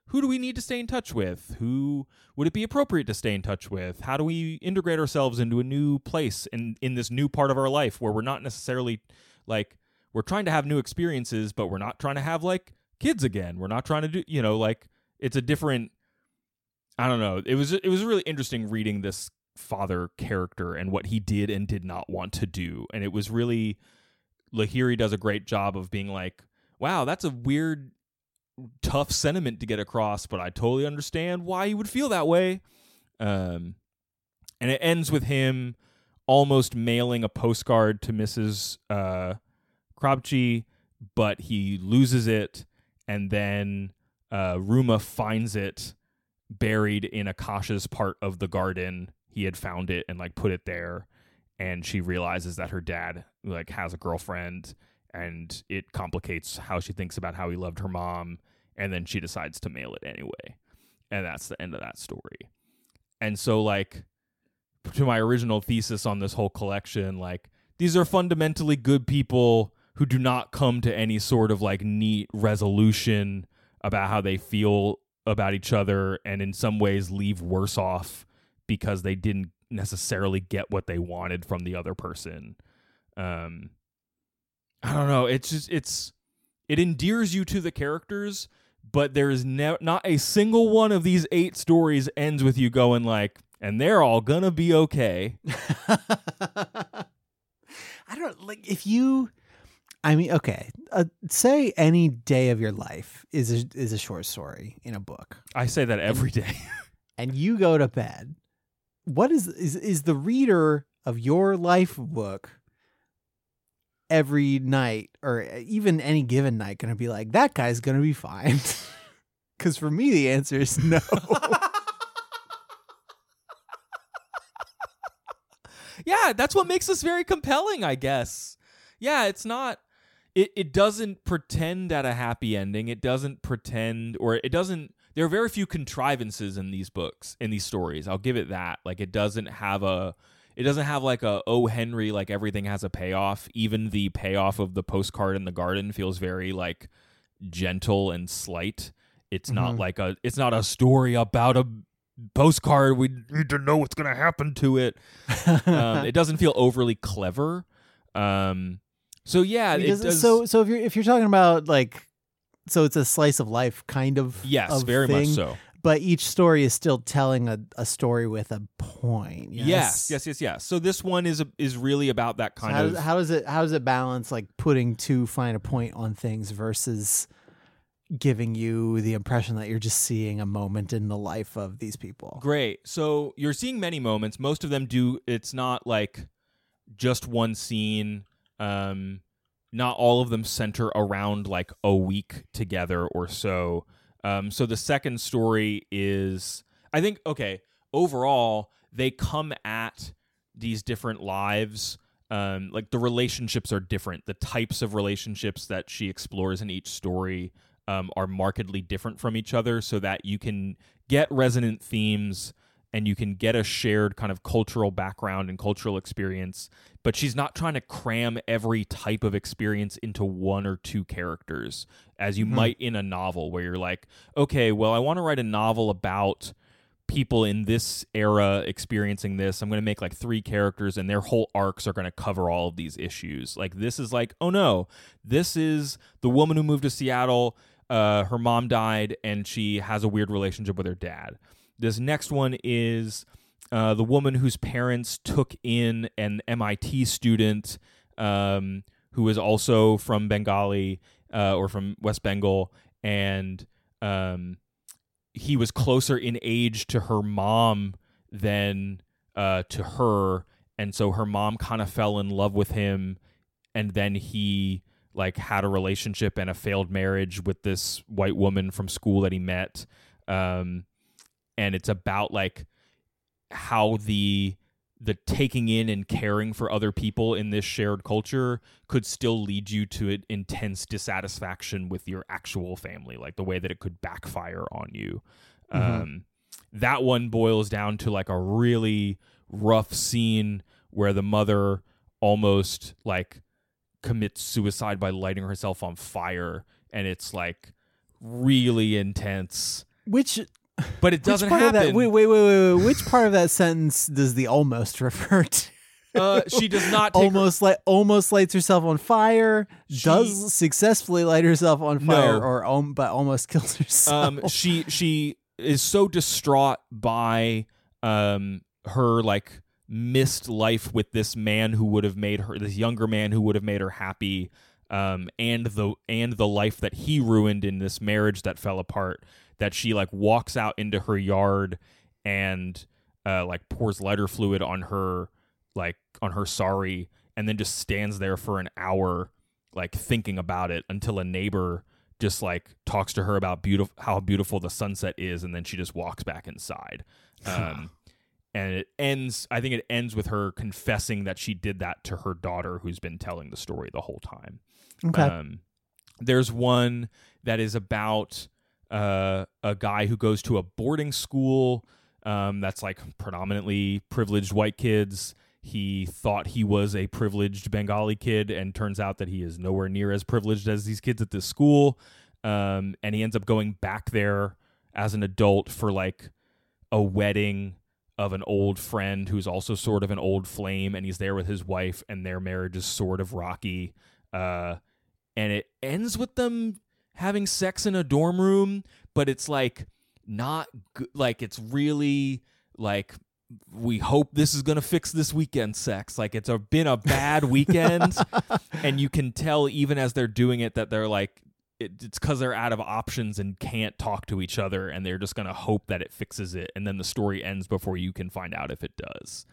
who do we need to stay in touch with? Who would it be appropriate to stay in touch with? How do we integrate ourselves into a new place and in this new part of our life where we're not necessarily like, we're trying to have new experiences, but we're not trying to have like kids again. We're not trying to do, you know, like it's a different, I don't know. It was really interesting reading this father character and what he did and did not want to do. And it was really, Lahiri does a great job of being like, wow, that's a weird, tough sentiment to get across, but I totally understand why you would feel that way. And it ends with him almost mailing a postcard to Mrs. Krabchi, but he loses it, and then Ruma finds it buried in Akash's part of the garden. He had found it and like put it there, and she realizes that her dad like has a girlfriend, and it complicates how she thinks about how he loved her mom, and then she decides to mail it anyway. And that's the end of that story. And so like to my original thesis on this whole collection, like these are fundamentally good people who do not come to any sort of like neat resolution about how they feel about each other, and in some ways leave worse off because they didn't necessarily get what they wanted from the other person. I don't know. It's just, it endears you to the characters, but there is not a single one of these 8 stories ends with you going like, and they're all gonna be okay. I don't like if you, I mean, okay, say any day of your life is a short story in a book. I say that every day. And you go to bed. What is the reader of your life book every night, or even any given night, going to be like, that guy's going to be fine? Because for me, the answer is no. Yeah, that's what makes this very compelling, I guess. Yeah, it's not... It doesn't pretend at a happy ending. It doesn't pretend, or it doesn't... There are very few contrivances in these books, in these stories. I'll give it that. Like, it doesn't have a... It doesn't have like a O. Henry, like everything has a payoff. Even the payoff of the postcard in the garden feels very like gentle and slight. It's not like a, it's not a story about a postcard. We need to know what's going to happen to it. It doesn't feel overly clever. So yeah, it does. So if you're talking about like, so it's a slice of life kind of. Yes, of very thing. Much so. But each story is still telling a story with a point. Yes. So this one is really about that kind of. How does it balance like putting too fine a point on things versus giving you the impression that you're just seeing a moment in the life of these people? Great. So you're seeing many moments. Most of them do. It's not like just one scene. Not all of them center around like a week together or so. So the second story is, I think, okay, overall, they come at these different lives. Like the relationships are different. The types of relationships that she explores in each story are markedly different from each other, so that you can get resonant themes and you can get a shared kind of cultural background and cultural experience. But she's not trying to cram every type of experience into one or two characters, as you might in a novel where you're like, okay, well, I want to write a novel about people in this era experiencing this. I'm going to make like 3 characters and their whole arcs are going to cover all of these issues. Like this is like, oh no, this is the woman who moved to Seattle. Her mom died and she has a weird relationship with her dad. This next one is the woman whose parents took in an MIT student who is also from Bengali or from West Bengal, and he was closer in age to her mom than to her, And so her mom kind of fell in love with him, and then he like had a relationship and a failed marriage with this white woman from school that he met. And it's about like how the taking in and caring for other people in this shared culture could still lead you to an intense dissatisfaction with your actual family, like the way that it could backfire on you. Mm-hmm. That one boils down to like a really rough scene where the mother almost like commits suicide by lighting herself on fire, and it's like really intense. But it doesn't happen. Wait. Which part of that sentence does the almost refer to? She does not take almost lights herself on fire. She does successfully light herself on fire, but almost kills herself. She is so distraught by her like missed life with this man who would have made her, this younger man who would have made her happy, and the life that he ruined in this marriage that fell apart, that she like walks out into her yard and like pours lighter fluid on her sari, and then just stands there for an hour like thinking about it until a neighbor just like talks to her about how beautiful the sunset is, and then she just walks back inside. And it ends. I think it ends with her confessing that she did that to her daughter, who's been telling the story the whole time. Okay. There's one that is about a guy who goes to a boarding school that's like predominantly privileged white kids. He thought he was a privileged Bengali kid, and turns out that he is nowhere near as privileged as these kids at this school. And he ends up going back there as an adult for like a wedding of an old friend who's also sort of an old flame, and he's there with his wife, and their marriage is sort of rocky. And it ends with them having sex in a dorm room, but it's like not good. Like it's really like, we hope this is going to fix this weekend sex. Like it's been a bad weekend, and you can tell even as they're doing it that they're like, it's because they're out of options and can't talk to each other, and they're just going to hope that it fixes it. And then the story ends before you can find out if it does.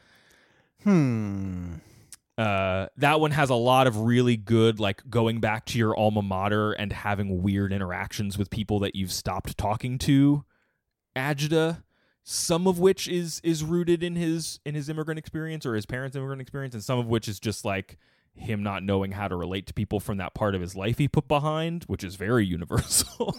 That one has a lot of really good, like going back to your alma mater and having weird interactions with people that you've stopped talking to. Agita, some of which is rooted in his immigrant experience or his parents' immigrant experience, and some of which is just like him not knowing how to relate to people from that part of his life he put behind, which is very universal.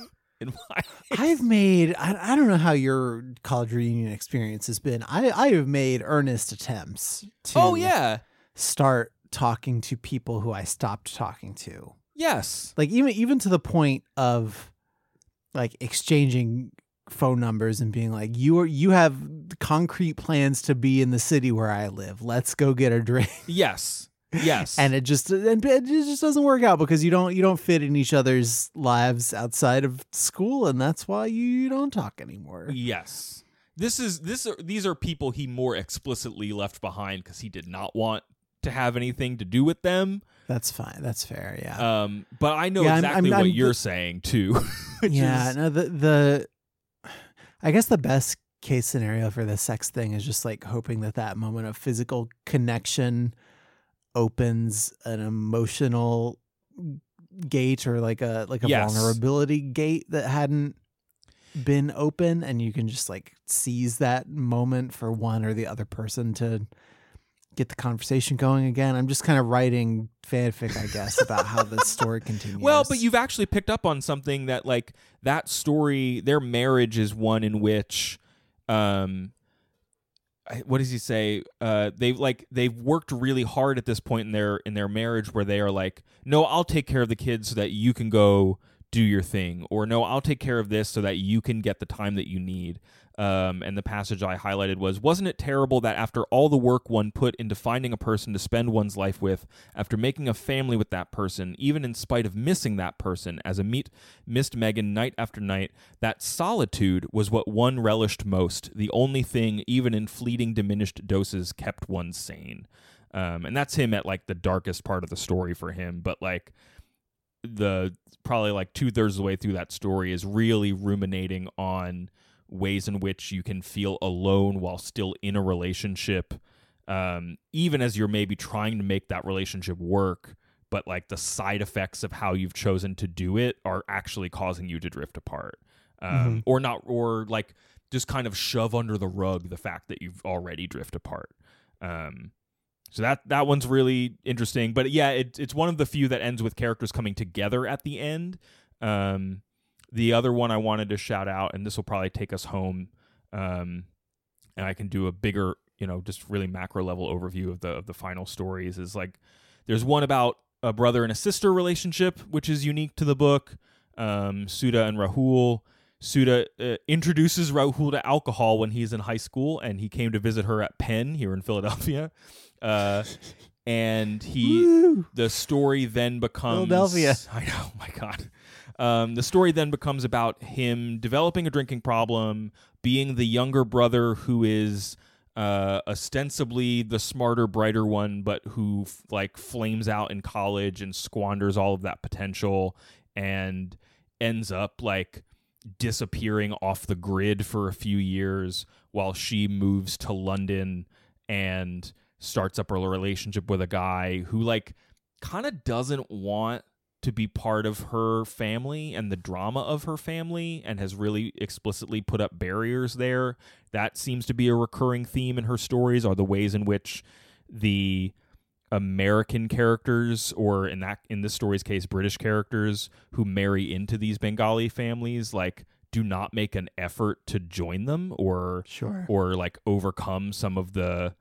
I don't know how your college reunion experience has been. I have made earnest attempts to. Oh yeah. Start talking to people who I stopped talking to. Yes. Like even to the point of like exchanging phone numbers and being like, you have concrete plans to be in the city where I live. Let's go get a drink. Yes. Yes. And it just doesn't work out because you don't fit in each other's lives outside of school, and that's why you don't talk anymore. Yes. These are people he more explicitly left behind because he did not want to have anything to do with them. That's fine. That's fair. Yeah. But I know exactly what you're saying too. Yeah. No. The I guess the best case scenario for the sex thing is just like hoping that moment of physical connection opens an emotional gate or like a vulnerability gate that hadn't been open, and you can just like seize that moment for one or the other person to get the conversation going again. I'm just kind of writing fanfic, I guess, about how the story continues. Well, but you've actually picked up on something that like that story, their marriage is one in which, what does he say? They've worked really hard at this point in their marriage where they are like, no, I'll take care of the kids so that you can go do your thing, or no, I'll take care of this so that you can get the time that you need. And the passage I highlighted was, wasn't it terrible that after all the work one put into finding a person to spend one's life with, after making a family with that person, even in spite of missing that person, as missed Megan night after night, that solitude was what one relished most, the only thing, even in fleeting diminished doses, kept one sane. And that's him at like the darkest part of the story for him, but like the probably like 2/3 of the way through that story is really ruminating on ways in which you can feel alone while still in a relationship, even as you're maybe trying to make that relationship work, but like the side effects of how you've chosen to do it are actually causing you to drift apart, or not, or like just kind of shove under the rug the fact that you've already drift apart. So that one's really interesting, but yeah, it's one of the few that ends with characters coming together at the end. The other one I wanted to shout out, and this will probably take us home, and I can do a bigger, just really macro level overview of the final stories, is like there's one about a brother and a sister relationship, which is unique to the book. Sudha and Rahul. Sudha introduces Rahul to alcohol when he's in high school, and he came to visit her at Penn here in Philadelphia. And the story then becomes Philadelphia. I know, my God. The story then becomes about him developing a drinking problem, being the younger brother who is ostensibly the smarter, brighter one, but who like flames out in college and squanders all of that potential and ends up like disappearing off the grid for a few years while she moves to London and starts up a relationship with a guy who like kind of doesn't want to be part of her family and the drama of her family, and has really explicitly put up barriers there. That seems to be a recurring theme in her stories, are the ways in which the American characters, or in this story's case, British characters who marry into these Bengali families, like do not make an effort to join them or like overcome some of the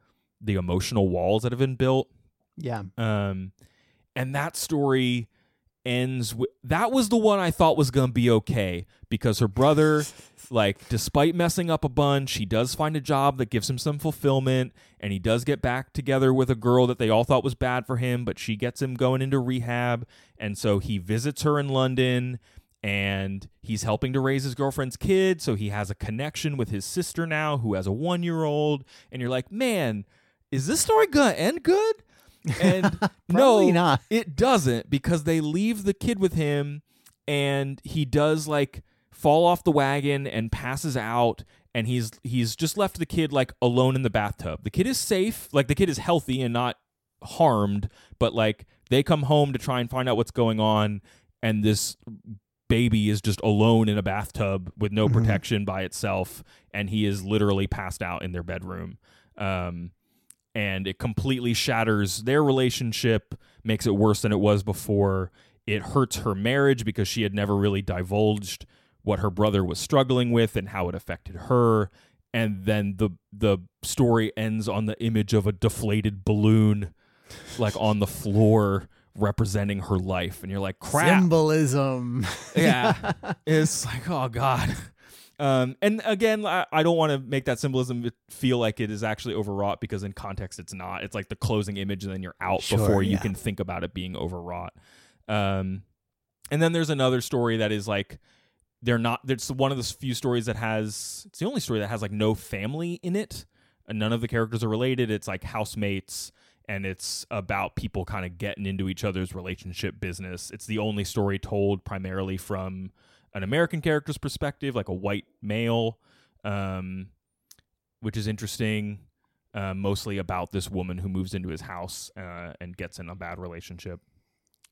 emotional walls that have been built. Yeah. And that story ends with, that was the one I thought was gonna be okay, because her brother, like, despite messing up a bunch, he does find a job that gives him some fulfillment, and he does get back together with a girl that they all thought was bad for him, but she gets him going into rehab, and so he visits her in London, and he's helping to raise his girlfriend's kid, so he has a connection with his sister now, who has a 1-year-old, and you're like, man, is this story gonna end good? And no, not. It doesn't, because they leave the kid with him, and he does like fall off the wagon and passes out, and he's just left the kid like alone in the bathtub. The kid is safe, like the kid is healthy and not harmed, but like they come home to try and find out what's going on, and this baby is just alone in a bathtub with no protection by itself, and he is literally passed out in their bedroom. And it completely shatters their relationship, makes it worse than it was before. It hurts her marriage because she had never really divulged what her brother was struggling with and how it affected her. And then the story ends on the image of a deflated balloon, like on the floor, representing her life. And you're like, crap. Symbolism. Yeah. It's like, oh, God. And again, I don't want to make that symbolism feel like it is actually overwrought, because in context, it's not. It's like the closing image, and then you're out before you can think about it being overwrought. And then there's another story that is like, it's one of the few stories it's the only story that has like no family in it, and none of the characters are related. It's like housemates, and it's about people kind of getting into each other's relationship business. It's the only story told primarily from an American character's perspective, like a white male, which is interesting, mostly about this woman who moves into his house and gets in a bad relationship.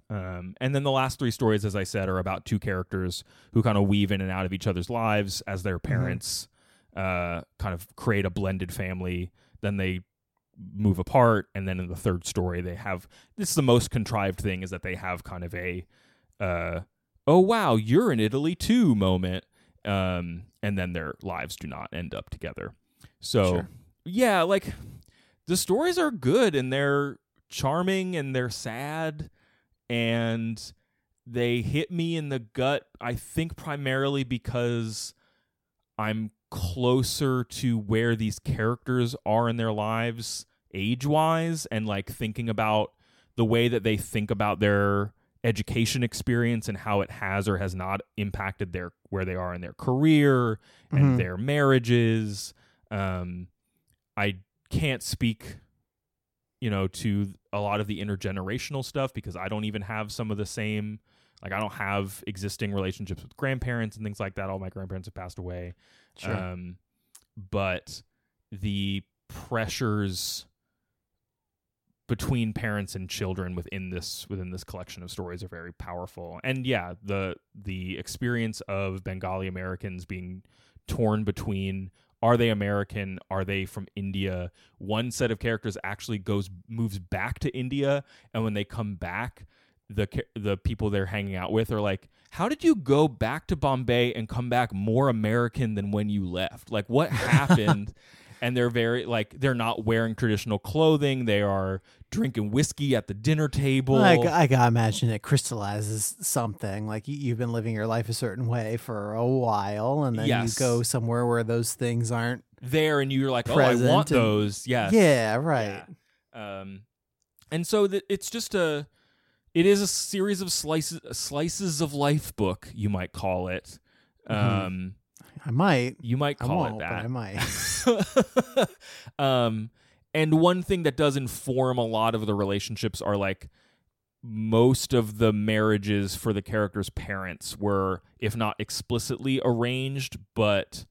And then the last three stories, as I said, are about two characters who kind of weave in and out of each other's lives as their parents kind of create a blended family. Then they move apart. And then in the third story, they have, this is the most contrived thing, is that they have kind of a... oh, wow, you're in Italy too moment. And then their lives do not end up together. So, yeah, like the stories are good, and they're charming, and they're sad, and they hit me in the gut, I think primarily because I'm closer to where these characters are in their lives age-wise, and like thinking about the way that they think about their education experience and how it has or has not impacted their, where they are in their career and their marriages. I can't speak, to a lot of the intergenerational stuff, because I don't even have some of the same, like I don't have existing relationships with grandparents and things like that. All my grandparents have passed away. But the pressures between parents and children within this collection of stories are very powerful. And yeah, the experience of Bengali Americans being torn between, are they American? Are they from India? One set of characters actually moves back to India, and when they come back, the people they're hanging out with are like, how did you go back to Bombay and come back more American than when you left? Like, what happened? And they're very, like, they're not wearing traditional clothing. They are drinking whiskey at the dinner table. I gotta imagine it crystallizes something. Like, you've been living your life a certain way for a while, and then yes. You go somewhere where those things aren't there, and you're like, present, oh, I want those. Yes. Yeah, right. Yeah. And so it's just it is a series of slices of life book, you might call it. I might. You might call it that. I might. And one thing that does inform a lot of the relationships are, like, most of the marriages for the characters' parents were, if not explicitly arranged, but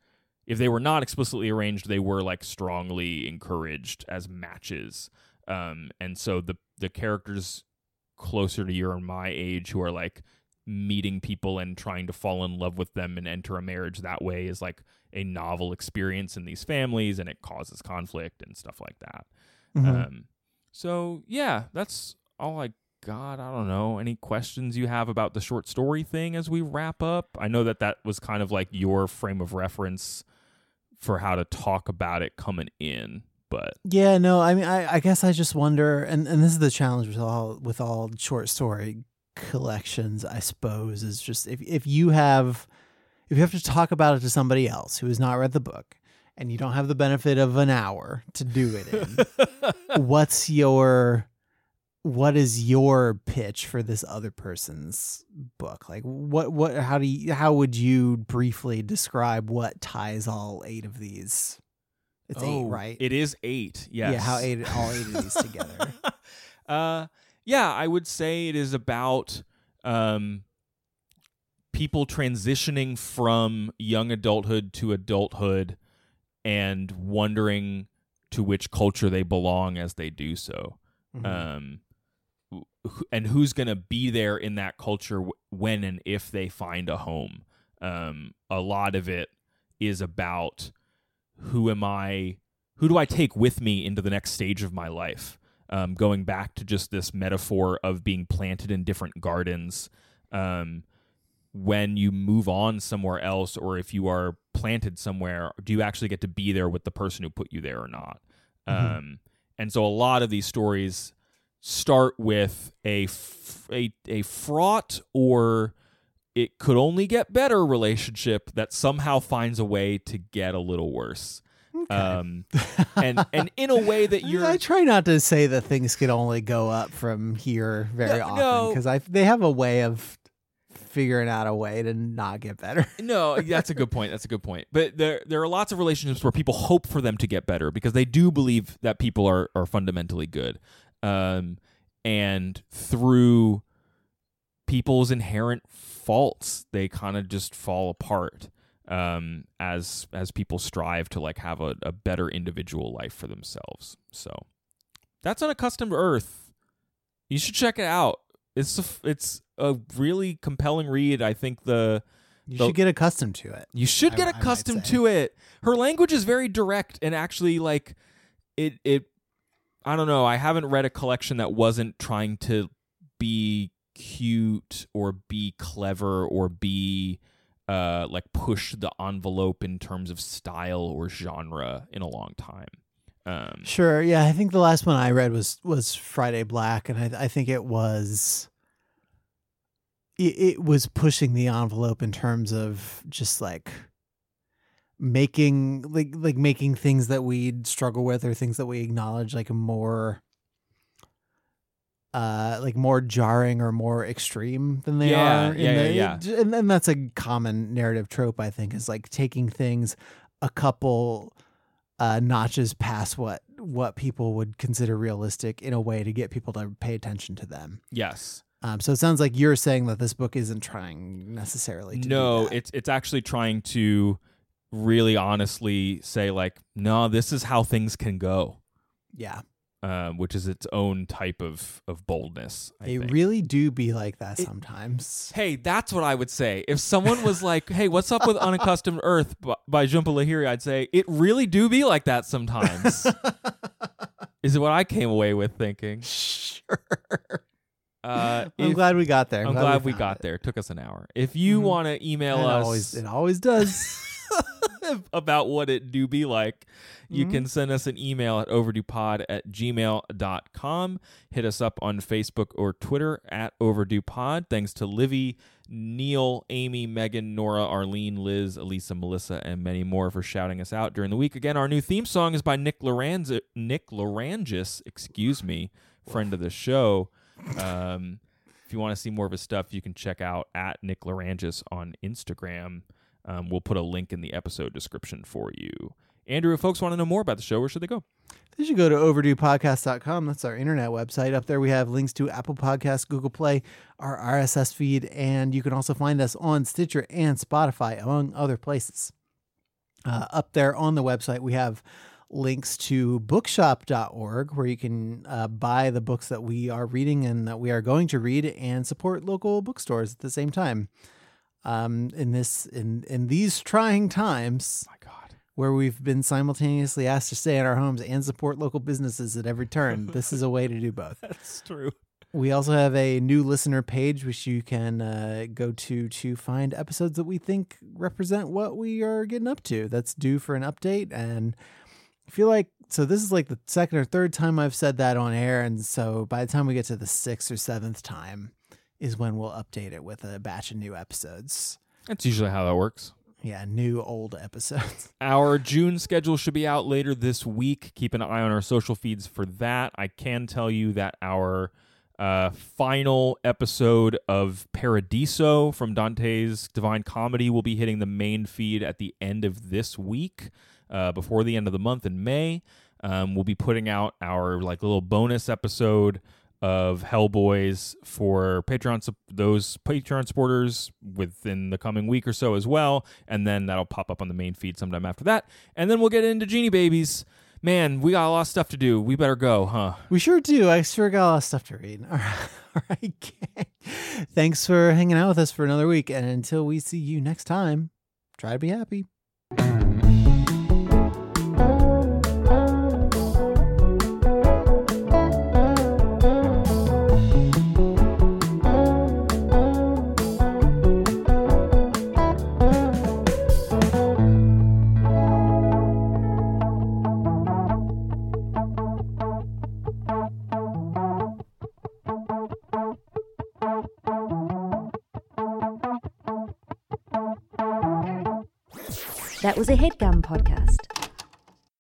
if they were not explicitly arranged, they were, like, strongly encouraged as matches. And so the characters closer to your and my age who are, like, meeting people and trying to fall in love with them and enter a marriage that way is, like, a novel experience in these families, and it causes conflict and stuff like that. Mm-hmm. So yeah, that's all I got. I don't know. Any questions you have about the short story thing as we wrap up? I know that was kind of like your frame of reference for how to talk about it coming in. But yeah, no, I mean, I guess I just wonder, and this is the challenge with all short story collections, I suppose, is just if you have to talk about it to somebody else who has not read the book, and you don't have the benefit of an hour to do it in, what is your pitch for this other person's book? Like, how would you briefly describe what ties all eight of these? It's eight, right? It is eight. Yes. Yeah. How all eight of these together? Yeah, I would say it is about people transitioning from young adulthood to adulthood and wondering to which culture they belong as they do so. Mm-hmm. And who's going to be there in that culture when and if they find a home. A lot of it is about who am I, who do I take with me into the next stage of my life? Going back to just this metaphor of being planted in different gardens, when you move on somewhere else, or if you are planted somewhere, do you actually get to be there with the person who put you there or not? Mm-hmm. And so a lot of these stories start with a fraught, or it could only get better relationship that somehow finds a way to get a little worse. Okay. And in a way that you're... I try not to say that things could only go up from here very often, because they have a way of figuring out a way to not get better. No, that's a good point. But there are lots of relationships where people hope for them to get better because they do believe that people are fundamentally good. And through people's inherent faults, they kind of just fall apart. As people strive to, like, have a better individual life for themselves. So that's Unaccustomed Earth. You should check it out. It's a really compelling read. I think you should get accustomed to it. You should get accustomed to it. Her language is very direct, and actually, like, it I don't know. I haven't read a collection that wasn't trying to be cute or be clever or be like push the envelope in terms of style or genre in a long time. Sure, yeah. I think the last one I read was Friday Black, and I think it was pushing the envelope in terms of just, like, making like making things that we struggle with or things that we acknowledge, like, more more jarring or more extreme than they are. Yeah. And that's a common narrative trope, I think, is, like, taking things a couple notches past what people would consider realistic in a way to get people to pay attention to them. Yes. So it sounds like you're saying that this book isn't trying necessarily to do that. No, it's actually trying to really honestly say, like, no, this is how things can go. Yeah. which is its own type of boldness. I think. Really do be like that sometimes. Hey, that's what I would say. If someone was like, hey, what's up with Unaccustomed Earth by Jhumpa Lahiri, I'd say, it really do be like that sometimes. Is what I came away with thinking. Sure. I'm glad we got there. I'm glad we got there. It took us an hour. If you want to email us. It always does. About what it do be like, you can send us an email at overduepod@gmail.com. Hit us up on Facebook or Twitter at overduepod. Thanks to Livy, Neil, Amy, Megan, Nora, Arlene, Liz, Elisa, Melissa, and many more for shouting us out during the week. Again, our new theme song is by Nick Lerangis, friend of the show. If you want to see more of his stuff, you can check out at Nick Lerangis on Instagram. We'll put a link in the episode description for you. Andrew, if folks want to know more about the show, where should they go? They should go to overduepodcast.com. That's our internet website. Up there we have links to Apple Podcasts, Google Play, our RSS feed, and you can also find us on Stitcher and Spotify, among other places. Up there on the website we have links to bookshop.org, where you can buy the books that we are reading and that we are going to read and support local bookstores at the same time. In these trying times, oh my God, where we've been simultaneously asked to stay in our homes and support local businesses at every turn, this is a way to do both. That's true. We also have a new listener page, which you can go to find episodes that we think represent what we are getting up to. That's due for an update. And I feel like, so this is like the second or third time I've said that on air. And so by the time we get to the sixth or seventh time is when we'll update it with a batch of new episodes. That's usually how that works. Yeah, new old episodes. Our June schedule should be out later this week. Keep an eye on our social feeds for that. I can tell you that our final episode of Paradiso from Dante's Divine Comedy will be hitting the main feed at the end of this week, before the end of the month in May. We'll be putting out our little bonus episode of Hellboys for Patreon supporters within the coming week or so as well, and then that'll pop up on the main feed sometime after that, and then we'll get into Genie Babies. Man, we got a lot of stuff to do. We better go, huh? We sure do. I sure got a lot of stuff to read. All right, gang. Thanks for hanging out with us for another week, and until we see you next time, try to be happy. That was a HeadGum Podcast.